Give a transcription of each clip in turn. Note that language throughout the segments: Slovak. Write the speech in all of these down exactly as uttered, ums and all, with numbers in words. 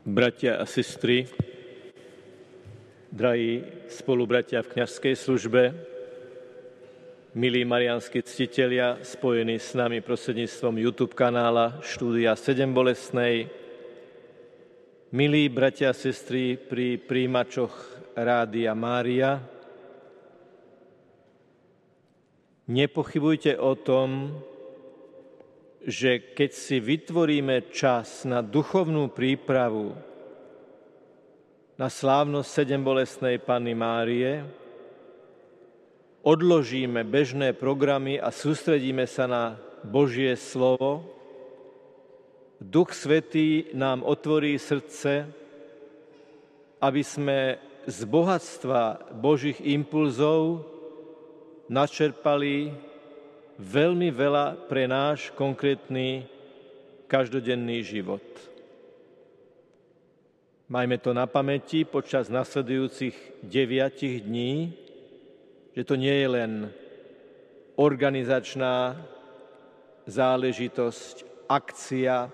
Bratia a sestry, drahí spolubratia v kňazskej službe, milí mariánski ctitelia spojení s nami prostredníctvom YouTube kanála Štúdia sedem Bolesnej, milí bratia a sestry pri príjimačoch Rádia Mária, nepochybujte o tom, že keď si vytvoríme čas na duchovnú prípravu na slávnosť sedembolestnej Panny Márie, odložíme bežné programy a sústredíme sa na Božie slovo, Duch Svätý nám otvorí srdce, aby sme z bohatstva Božích impulzov načerpali veľmi veľa pre náš konkrétny každodenný život. Majme to na pamäti počas nasledujúcich deviatich dní, že to nie je len organizačná záležitosť, akcia,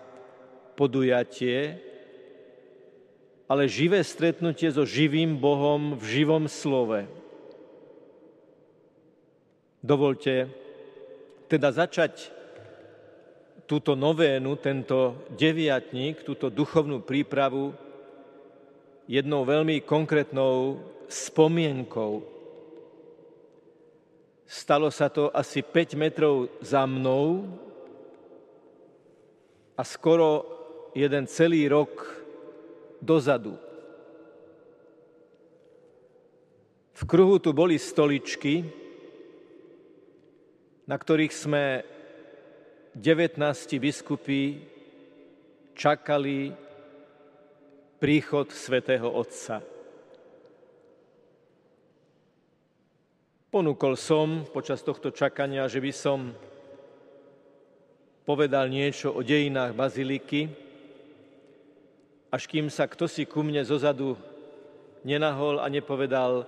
podujatie, ale živé stretnutie so živým Bohom v živom slove. Dovolte teda začať túto novénu, tento deviatník, túto duchovnú prípravu jednou veľmi konkrétnou spomienkou. Stalo sa to asi päť metrov za mnou a skoro jeden celý rok dozadu. V kruhu tu boli stoličky, na ktorých sme devätnásti biskupí čakali príchod svätého Otca. Ponúkol som počas tohto čakania, že by som povedal niečo o dejinách baziliky, až kým sa ktosi ku mne zozadu nenahol a nepovedal: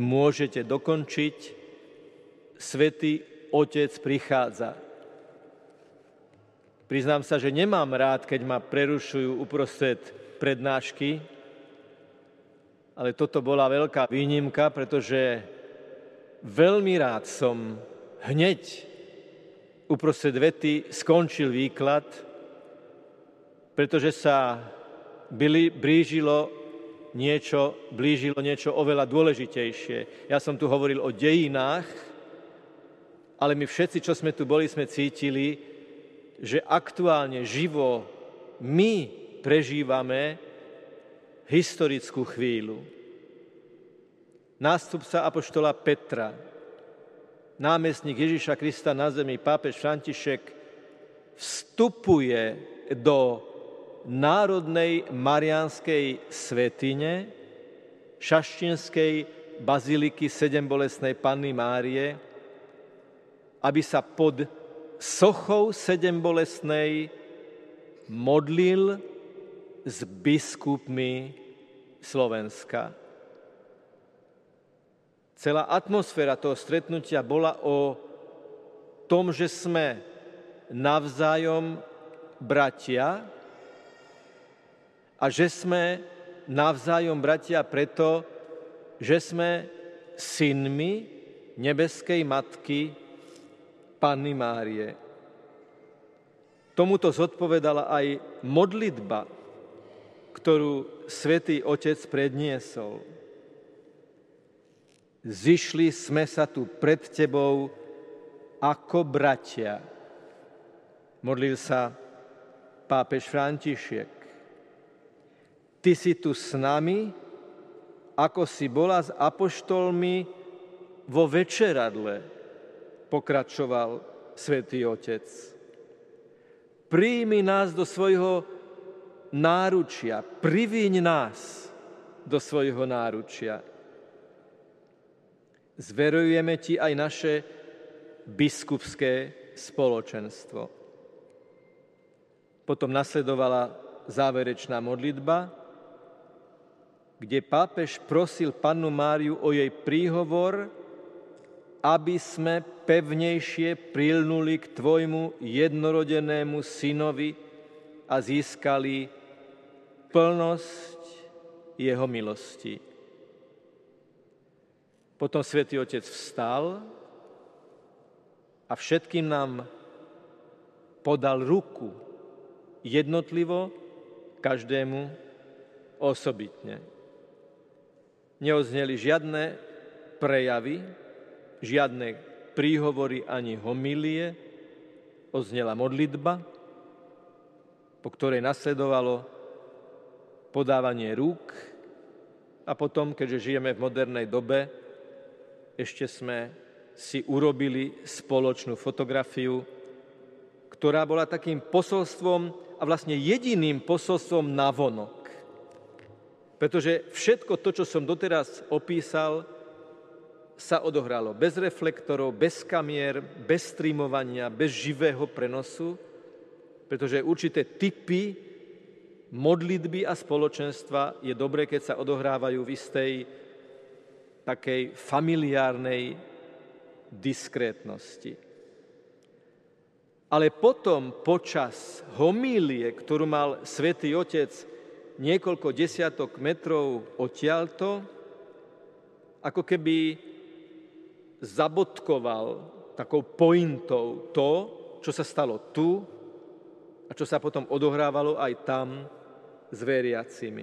môžete dokončiť, svätý Otec prichádza. Priznám sa, že nemám rád, keď ma prerušujú uprostred prednášky, ale toto bola veľká výnimka, pretože veľmi rád som hneď uprostred vety skončil výklad, pretože sa blížilo niečo, blížilo niečo oveľa dôležitejšie. Ja som tu hovoril o dejinách, ale my všetci, čo sme tu boli, sme cítili, že aktuálne živo my prežívame historickú chvíľu. Nástupca apoštola Petra, námestník Ježiša Krista na zemi, pápež František, vstupuje do národnej mariánskej svätyne, šaštínskej baziliky sedembolestnej Panny Márie, aby sa pod sochou sedembolestnej modlil s biskupmi Slovenska. Celá atmosféra toho stretnutia bola o tom, že sme navzájom bratia a že sme navzájom bratia preto, že sme synmi nebeskej matky Panny Márie. Tomuto zodpovedala aj modlitba, ktorú Svätý Otec predniesol. Zišli sme sa tu pred tebou ako bratia. Modlil sa pápež František. Ty si tu s nami, ako si bola s apoštolmi vo večeradle, pokračoval Svätý Otec. Prijmi nás do svojho náručia, priviň nás do svojho náručia. Zverujeme ti aj naše biskupské spoločenstvo. Potom nasledovala záverečná modlitba, kde pápež prosil Pannu Máriu o jej príhovor, aby sme pevnejšie prilnuli k tvojmu jednorodenému synovi a získali plnosť jeho milosti. Potom Svätý Otec vstal a všetkým nám podal ruku jednotlivo, každému osobitne. Neozneli žiadne prejavy, žiadne príhovory ani homilie, oznela modlitba, po ktorej nasledovalo podávanie rúk a potom, keďže žijeme v modernej dobe, ešte sme si urobili spoločnú fotografiu, ktorá bola takým posolstvom a vlastne jediným posolstvom navonok. Pretože všetko to, čo som doteraz opísal, sa odohralo bez reflektorov, bez kamier, bez streamovania, bez živého prenosu, pretože určité typy modlitby a spoločenstva je dobré, keď sa odohrávajú v istej takej familiárnej diskrétnosti. Ale potom počas homílie, ktorú mal Svätý Otec niekoľko desiatok metrov odtiaľto, ako keby zabodkoval takou pointou to, čo sa stalo tu a čo sa potom odohrávalo aj tam s veriacimi.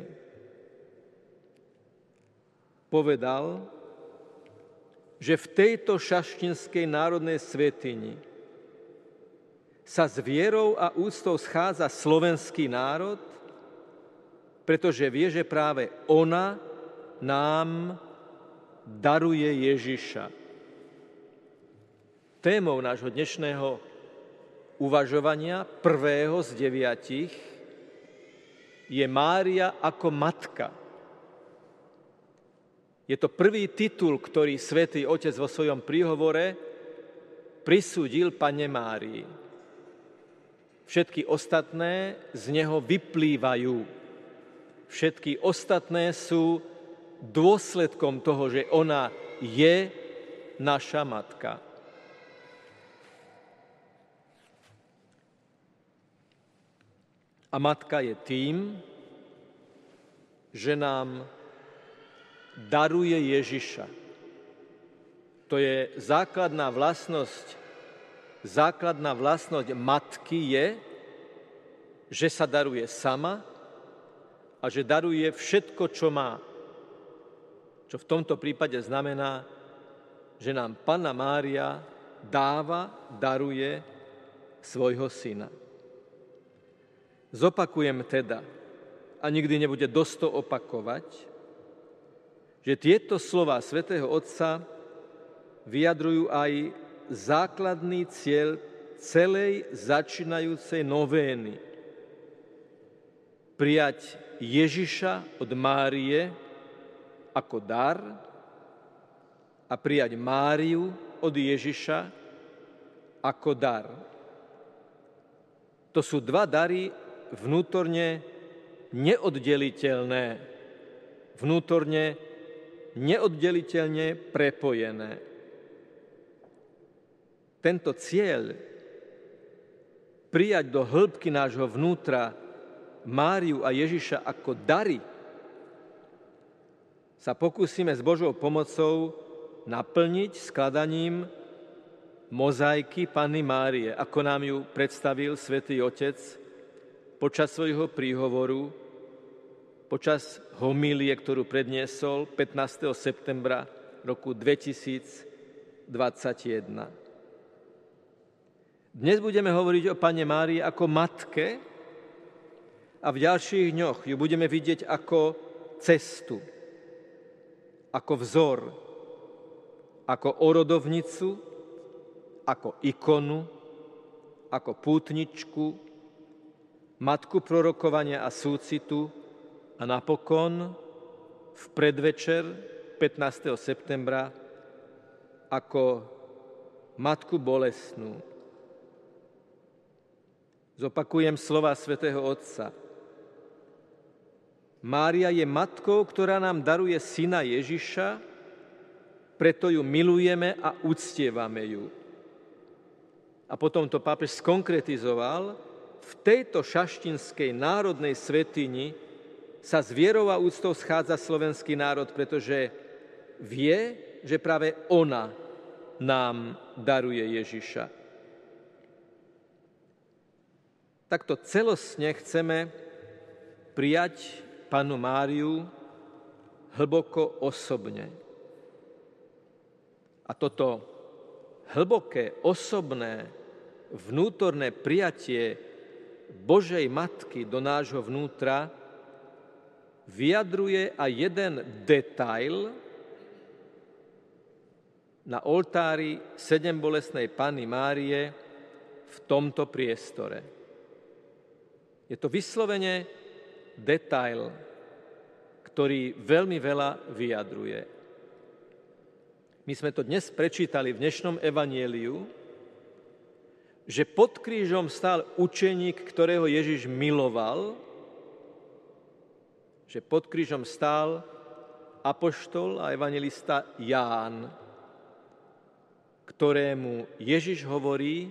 Povedal, že v tejto šaštinskej národnej svätyni sa s vierou a úctou schádza slovenský národ, pretože vie, že práve ona nám daruje Ježiša. Témou nášho dnešného uvažovania, prvého z deviatich, je Mária ako matka. Je to prvý titul, ktorý Svätý Otec vo svojom príhovore prisúdil Panne Márii. Všetky ostatné z neho vyplývajú. Všetky ostatné sú dôsledkom toho, že ona je naša matka. A matka je tým, že nám daruje Ježiša. To je základná vlastnosť, základná vlastnosť matky je, že sa daruje sama a že daruje všetko, čo má. Čo v tomto prípade znamená, že nám Panna Mária dáva, daruje svojho syna. Zopakujem teda, a nikdy nebude dosto opakovať, že tieto slová Svätého Otca vyjadrujú aj základný cieľ celej začínajúcej novény. Prijať Ježiša od Márie ako dar a prijať Máriu od Ježiša ako dar. To sú dva dary vnútorne neoddeliteľné, vnútorne neoddeliteľne prepojené. Tento cieľ prijať do hĺbky nášho vnútra Máriu a Ježiša ako dary sa pokúsime s Božou pomocou naplniť skladaním mozaiky Panny Márie, ako nám ju predstavil Svätý Otec počas svojho príhovoru, počas homílie, ktorú predniesol pätnásteho septembra roku dvetisícdvadsaťjeden. Dnes budeme hovoriť o Panne Márii ako matke a v ďalších dňoch ju budeme vidieť ako cestu, ako vzor, ako orodovnicu, ako ikonu, ako pútničku, matku prorokovania a súcitu a napokon v predvečer pätnásteho septembra ako matku bolestnú. Zopakujem slova Svätého Otca. Mária je matkou, ktorá nám daruje syna Ježiša, preto ju milujeme a uctievame ju. A potom to pápež skonkretizoval, v tejto šaštinskej národnej svätyni sa s vierou a úctou schádza slovenský národ, pretože vie, že práve ona nám daruje Ježiša. Takto celostne chceme prijať Pannu Máriu hlboko osobne. A toto hlboké, osobné, vnútorné prijatie Božej Matky do nášho vnútra vyjadruje aj jeden detail na oltári sedembolestnej Panny Márie v tomto priestore. Je to vyslovene detail, ktorý veľmi veľa vyjadruje. My sme to dnes prečítali v dnešnom evanjeliu, že pod krížom stál učeník, ktorého Ježiš miloval, že pod krížom stál apoštol a evanjelista Ján, ktorému Ježiš hovorí: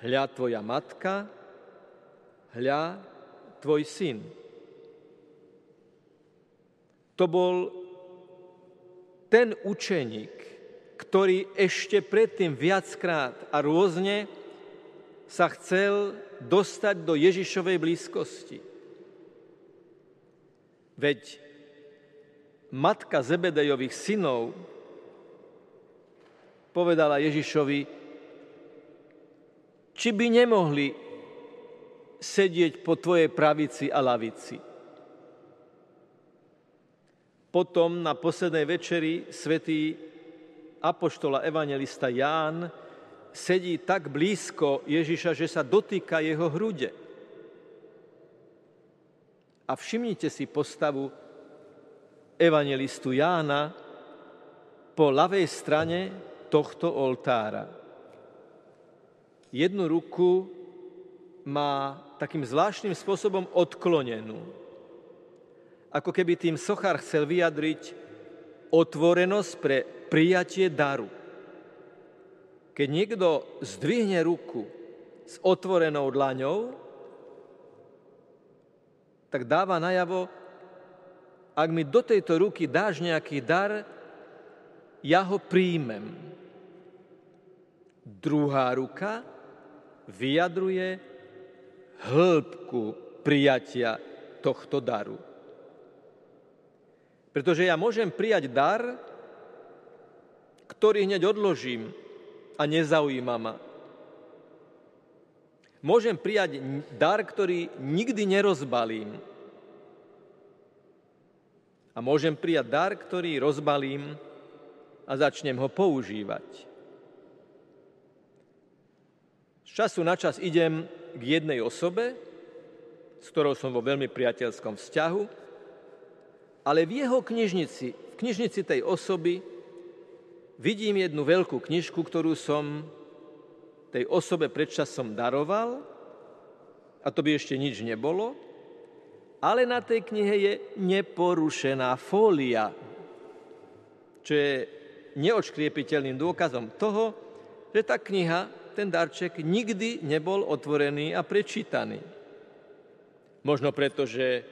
hľa tvoja matka, hľa tvoj syn. To bol ten učeník, ktorý ešte predtým viackrát a rôzne sa chcel dostať do Ježišovej blízkosti. Veď matka Zebedejových synov povedala Ježišovi, či by nemohli sedieť po tvojej pravici a lavici. Potom na poslednej večeri svätý apoštol a evanjelista Ján sedí tak blízko Ježiša, že sa dotýka jeho hrude. A všimnite si postavu evanjelistu Jána po ľavej strane tohto oltára. Jednu ruku má takým zvláštnym spôsobom odklonenú. Ako keby tým sochár chcel vyjadriť otvorenosť pre prijatie daru. Keď niekto zdvihne ruku s otvorenou dlaňou, tak dáva najavo, ak mi do tejto ruky dáš nejaký dar, ja ho príjmem. Druhá ruka vyjadruje hĺbku prijatia tohto daru. Pretože ja môžem prijať dar, ktorý hneď odložím a nezaujíma ma. Môžem prijať dar, ktorý nikdy nerozbalím. A môžem prijať dar, ktorý rozbalím a začnem ho používať. Z času na čas idem k jednej osobe, s ktorou som vo veľmi priateľskom vzťahu, ale v jeho knižnici, v knižnici tej osoby, vidím jednu veľkú knižku, ktorú som tej osobe predčasom daroval, a to by ešte nič nebolo, ale na tej knihe je neporušená fólia, čo je neodškriepiteľným dôkazom toho, že tá kniha, ten darček, nikdy nebol otvorený a prečítaný. Možno preto, že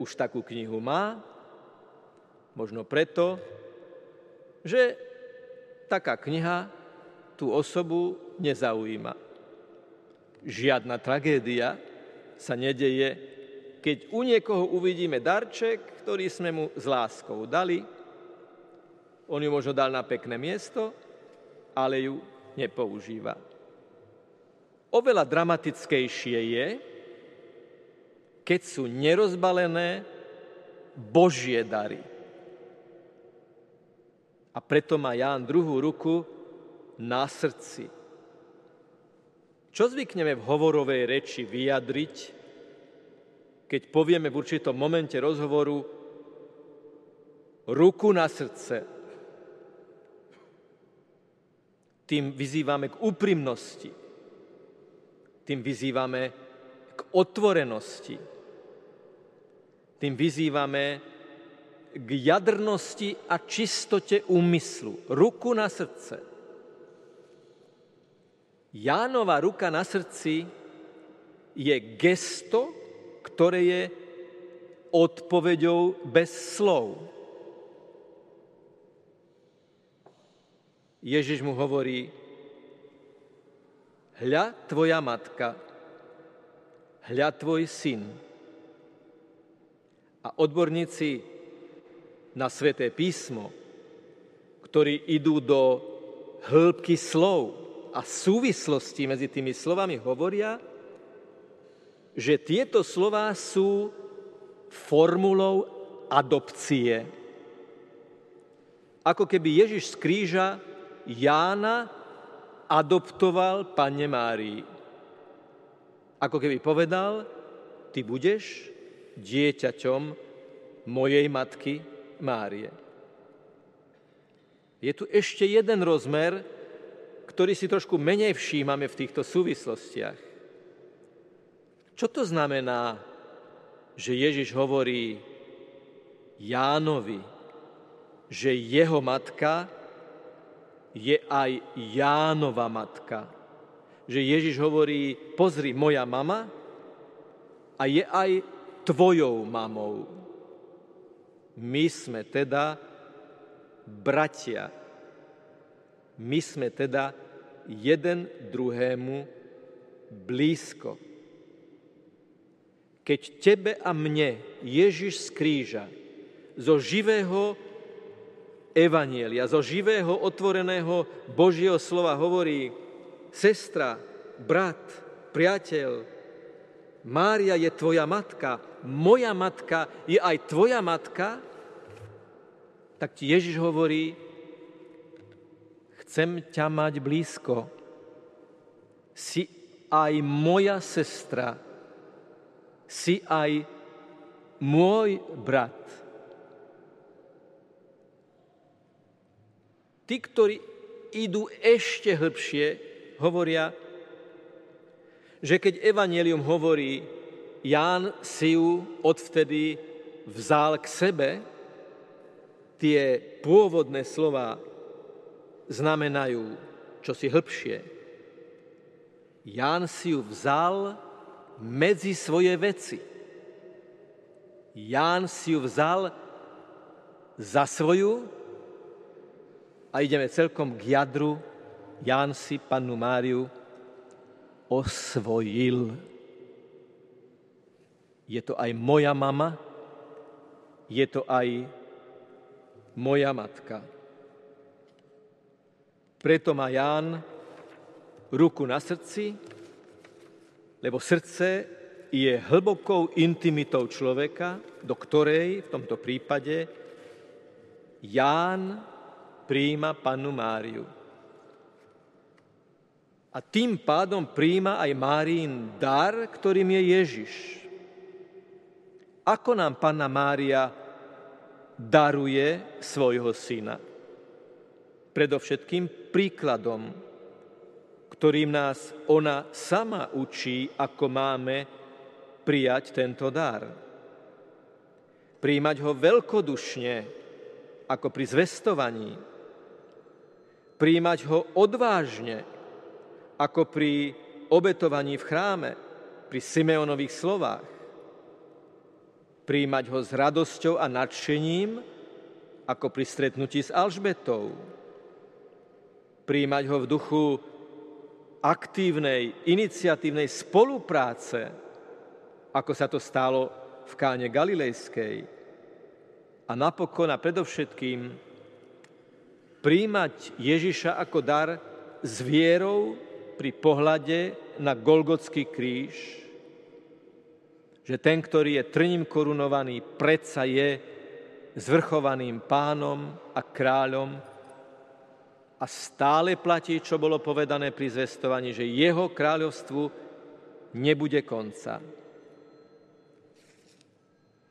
už takú knihu má, možno preto, že taká kniha tú osobu nezaujíma. Žiadna tragédia sa nedeje, keď u niekoho uvidíme darček, ktorý sme mu s láskou dali. On ju možno dal na pekné miesto, ale ju nepoužíva. Oveľa dramatickejšie je, keď sú nerozbalené Božie dary. A preto má Ján druhú ruku na srdci. Čo zvykneme v hovorovej reči vyjadriť, keď povieme v určitom momente rozhovoru ruku na srdce? Tým vyzývame k úprimnosti. Tým vyzývame k otvorenosti. Tým vyzývame k jadrnosti a čistote úmyslu. Ruku na srdce. Jánova ruka na srdci je gesto, ktoré je odpoveďou bez slov. Ježiš mu hovorí: hľa tvoja matka, hľa tvoj syn. A odborníci na Sväté písmo, ktorí idú do hĺbky slov a súvislosti medzi tými slovami, hovoria, že tieto slová sú formulou adopcie. Ako keby Ježiš z kríža Jána adoptoval Panne Márii. Ako keby povedal: ty budeš dieťaťom mojej matky Márie. Je tu ešte jeden rozmer, ktorý si trošku menej všímame v týchto súvislostiach. Čo to znamená, že Ježiš hovorí Jánovi, že jeho matka je aj Jánova matka? Že Ježiš hovorí: pozri, moja mama a je aj tvojou mamou. My sme teda bratia. My sme teda jeden druhému blízko. Keď tebe a mne Ježiš z kríža, zo živého evanjelia, zo živého otvoreného Božieho slova hovorí: sestra, brat, priateľ, Mária je tvoja matka, moja matka je aj tvoja matka, tak ti Ježiš hovorí: chcem ťa mať blízko. Si aj moja sestra, si aj môj brat. Tí, ktorí idú ešte hlbšie, hovoria, že keď evanjelium hovorí: Ján si ju odvtedy vzal k sebe, tie pôvodné slova znamenajú čosi hlbšie. Ján si ju vzal medzi svoje veci. Ján si ju vzal za svoju a ideme celkom k jadru. Ján si Pannu Máriu osvojil. Je to aj moja mama, je to aj moja matka. Preto má Ján ruku na srdci, lebo srdce je hlbokou intimitou človeka, do ktorej v tomto prípade Ján prijíma Pannu Máriu. A tým pádom prijíma aj Máriin dar, ktorým je Ježiš. Ako nám Panna Mária daruje svojho syna? Predovšetkým príkladom, ktorým nás ona sama učí, ako máme prijať tento dar. Prijímať ho veľkodušne, ako pri zvestovaní. Prijímať ho odvážne, ako pri obetovaní v chráme, pri Simeonových slovách. Prijímať ho s radosťou a nadšením, ako pri stretnutí s Alžbetou. Prijímať ho v duchu aktívnej, iniciatívnej spolupráce, ako sa to stalo v Káne Galilejskej. A napokon a predovšetkým prijímať Ježiša ako dar s vierou pri pohľade na Golgotský kríž, že ten, ktorý je trním korunovaný, predsa je zvrchovaným pánom a kráľom a stále platí, čo bolo povedané pri zvestovaní, že jeho kráľovstvu nebude konca.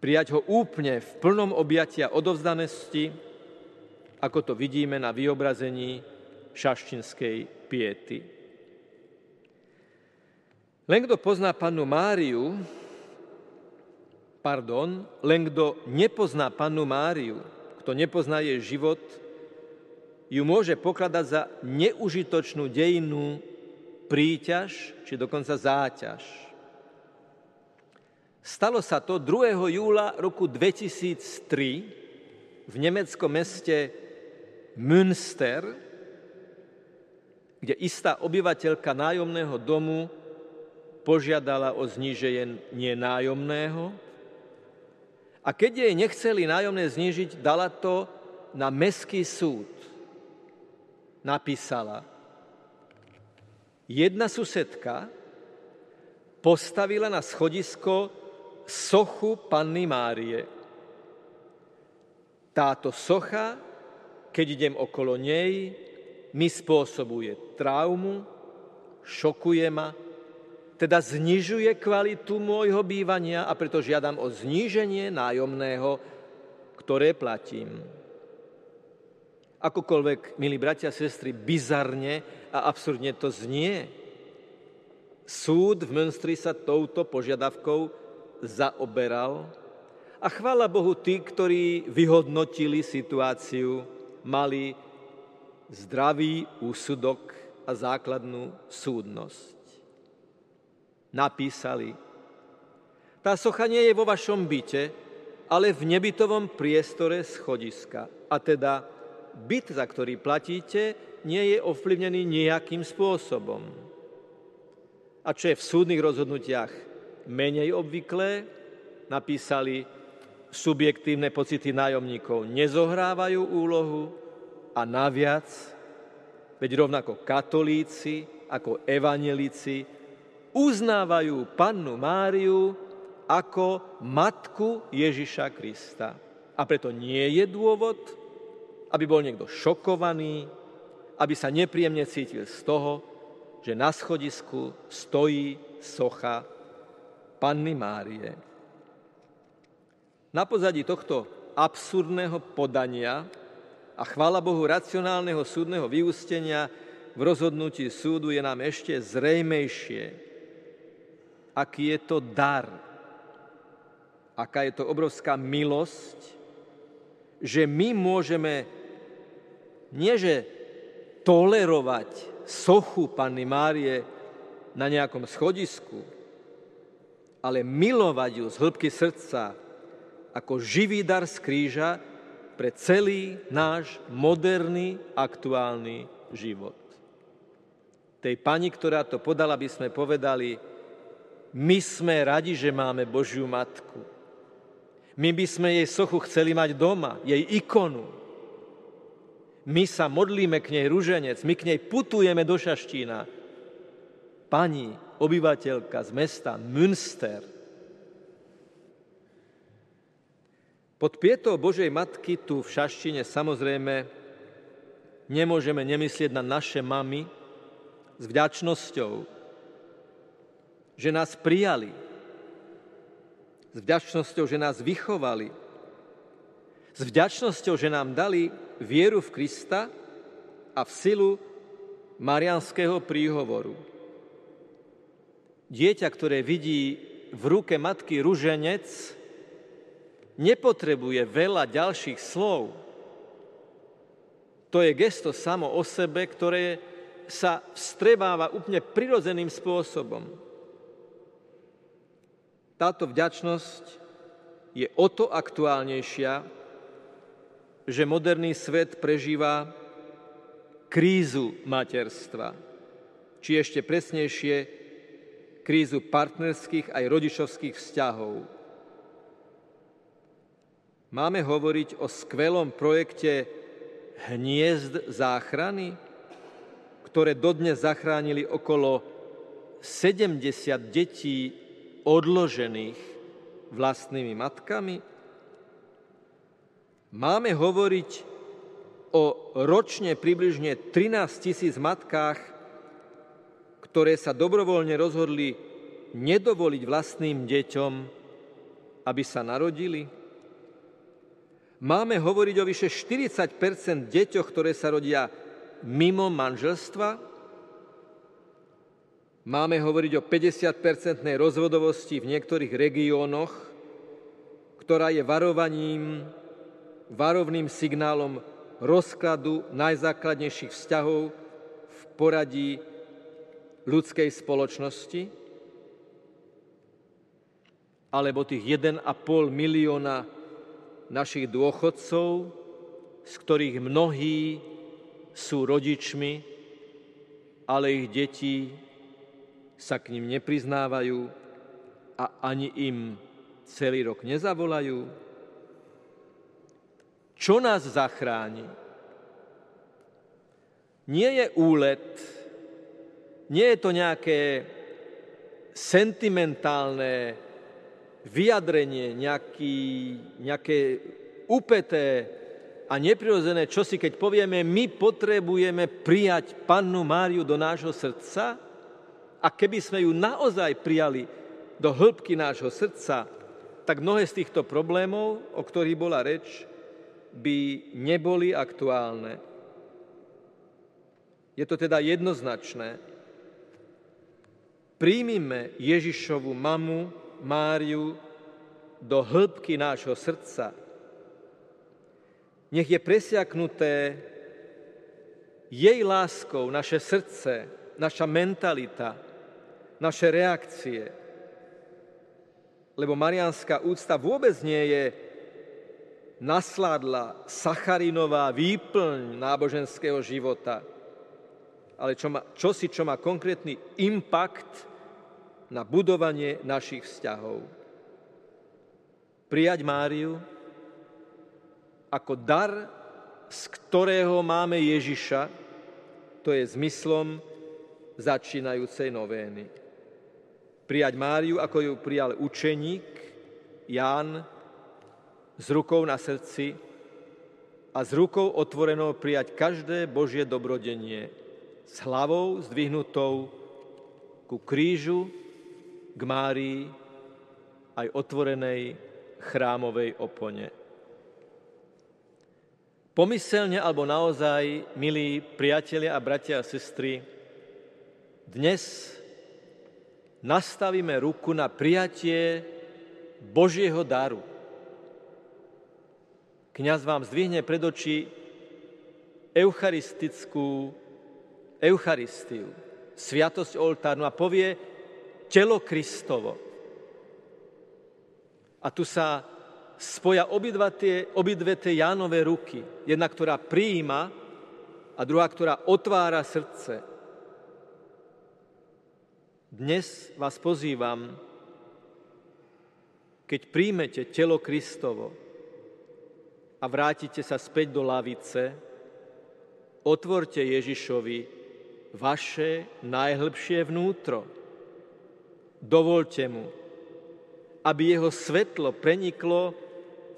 Prijať ho úplne v plnom objatia odovzdanosti, ako to vidíme na vyobrazení šaštinskej piety. Len kto pozná Pannu Máriu, Pardon, len kto nepozná Pannu Máriu, kto nepozná jej život, ju môže pokladať za neužitočnú dejinnú príťaž, či dokonca záťaž. Z Stalo sa to druhého júla roku dvetisíctri v nemeckom meste Münster, kde istá obyvateľka nájomného domu požiadala o zníženie nájomného a keď jej nechceli nájomné znížiť, dala to na mestský súd. Napísala: jedna susedka postavila na schodisko sochu Panny Márie. Táto socha, keď idem okolo nej, mi spôsobuje traumu, šokuje ma, teda znižuje kvalitu môjho bývania a preto žiadam o zníženie nájomného, ktoré platím. Akokoľvek, milí bratia a sestry, bizarne a absurdne to znie, súd v Münstri sa touto požiadavkou zaoberal a chvála Bohu, tí, ktorí vyhodnotili situáciu, mali zdravý úsudok a základnú súdnosť. Napísali: tá socha nie je vo vašom byte, ale v nebytovom priestore schodiska. A teda byt, za ktorý platíte, nie je ovplyvnený nejakým spôsobom. A čo je v súdnych rozhodnutiach menej obvyklé, napísali: subjektívne pocity nájomníkov nezohrávajú úlohu a naviac, veď rovnako katolíci ako evanjelici uznávajú Pannu Máriu ako matku Ježiša Krista. A preto nie je dôvod, aby bol niekto šokovaný, aby sa nepríjemne cítil z toho, že na schodisku stojí socha Panny Márie. Na pozadí tohto absurdného podania a chvála Bohu racionálneho súdneho vyústenia v rozhodnutí súdu je nám ešte zrejmejšie, aký je to dar, aká je to obrovská milosť, že my môžeme nieže tolerovať sochu Panny Márie na nejakom schodisku, ale milovať ju z hĺbky srdca ako živý dar z kríža pre celý náš moderný, aktuálny život. Tej pani, ktorá to podala, by sme povedali: my sme radi, že máme Božiu Matku. My by sme jej sochu chceli mať doma, jej ikonu. My sa modlíme k nej ruženec, my k nej putujeme do Šaštína. Pani, obyvateľka z mesta Münster. Pod pietou Božej Matky tu v Šaštine samozrejme nemôžeme nemyslieť na naše mamy s vďačnosťou, že nás prijali, s vďačnosťou, že nás vychovali, s vďačnosťou, že nám dali vieru v Krista a v silu mariánskeho príhovoru. Dieťa, ktoré vidí v ruke matky ruženec, nepotrebuje veľa ďalších slov. To je gesto samo o sebe, ktoré sa vstrebáva úplne prirodzeným spôsobom. Táto vďačnosť je o to aktuálnejšia, že moderný svet prežíva krízu materstva. Či ešte presnejšie, krízu partnerských aj rodičovských vzťahov. Máme hovoriť o skvelom projekte Hniezd záchrany, ktoré dodnes zachránili okolo sedemdesiat detí odložených vlastnými matkami? Máme hovoriť o ročne približne trinásť tisíc matkách, ktoré sa dobrovoľne rozhodli nedovoliť vlastným deťom, aby sa narodili? Máme hovoriť o vyše štyridsať percent deťoch, ktoré sa rodia mimo manželstva? Máme hovoriť o päťdesiat percentnej rozvodovosti v niektorých regiónoch, ktorá je varovaním, varovným signálom rozkladu najzákladnejších vzťahov v poradí ľudskej spoločnosti? alebo tých jeden a pol milióna našich dôchodcov, z ktorých mnohí sú rodičmi, ale ich deti sa k nim nepriznávajú a ani im celý rok nezavolajú? Čo nás zachráni? Nie je úlet, nie je to nejaké sentimentálne vyjadrenie, nejaký, nejaké upäté a neprirodzené čosi, keď povieme, my potrebujeme prijať Pannu Máriu do nášho srdca, a keby sme ju naozaj prijali do hĺbky nášho srdca, tak mnohé z týchto problémov, o ktorých bola reč, by neboli aktuálne. Je to teda jednoznačné. Prijmime Ježišovu mamu Máriu do hĺbky nášho srdca. Nech je presiaknuté jej láskou naše srdce, naša mentalita, naše reakcie. Lebo mariánska úcta vôbec nie je nasládla sacharinová výplň náboženského života, ale čo má, čosi, čo má konkrétny impact na budovanie našich vzťahov. Prijať Máriu ako dar, z ktorého máme Ježiša, to je zmyslom začínajúcej novény. Prijať Máriu, ako ju prijal učeník Ján, s rukou na srdci a s rukou otvorenou prijať každé Božie dobrodenie, s hlavou zdvihnutou ku krížu, k Márii, aj otvorenej chrámovej opone. Pomyselne alebo naozaj, milí priatelia a bratia a sestry, dnes nastavíme ruku na prijatie Božieho daru. Kňaz vám zdvihne pred oči eucharistickú eucharistiu, sviatosť oltárnu, a povie telo Kristovo. A tu sa spoja obidva tie, obidve tie Jánove ruky. Jedna, ktorá prijíma, a druhá, ktorá otvára srdce. Dnes vás pozývam, keď príjmete telo Kristovo a vrátite sa späť do lavice, otvorte Ježišovi vaše najhlbšie vnútro. Dovoľte mu, aby jeho svetlo preniklo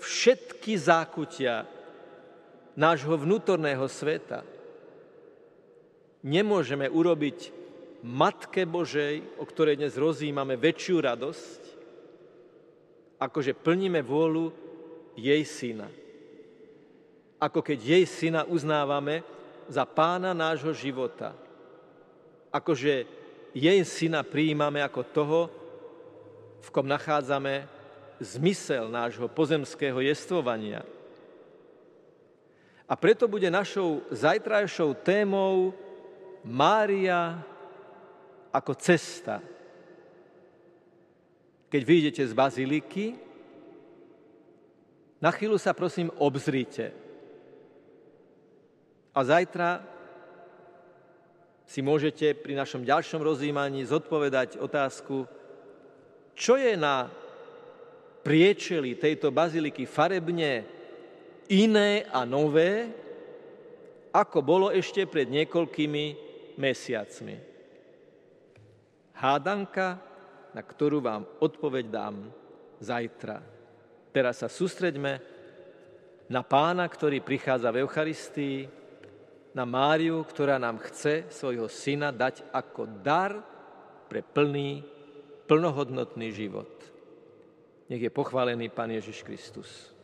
všetky zákutia nášho vnútorného sveta. Nemôžeme urobiť Matke Božej, o ktorej dnes rozjímame, väčšiu radosť, ako že plníme vôľu jej syna. Ako keď jej syna uznávame za pána nášho života. Ako že jej syna prijímame ako toho, v kom nachádzame zmysel nášho pozemského jestvovania. A preto bude našou zajtrajšou témou Mária ako cesta. Keď vyjdete z baziliky, na chvíľu sa prosím obzrite. A zajtra si môžete pri našom ďalšom rozjímaní zodpovedať otázku, čo je na priečeli tejto baziliky farebne iné a nové, ako bolo ešte pred niekoľkými mesiacmi? Hádanka, na ktorú vám odpoveď dám zajtra. Teraz sa sústreďme na Pána, ktorý prichádza v Eucharistii, na Máriu, ktorá nám chce svojho syna dať ako dar pre plný plnohodnotný život. Nech je pochválený Pán Ježiš Kristus.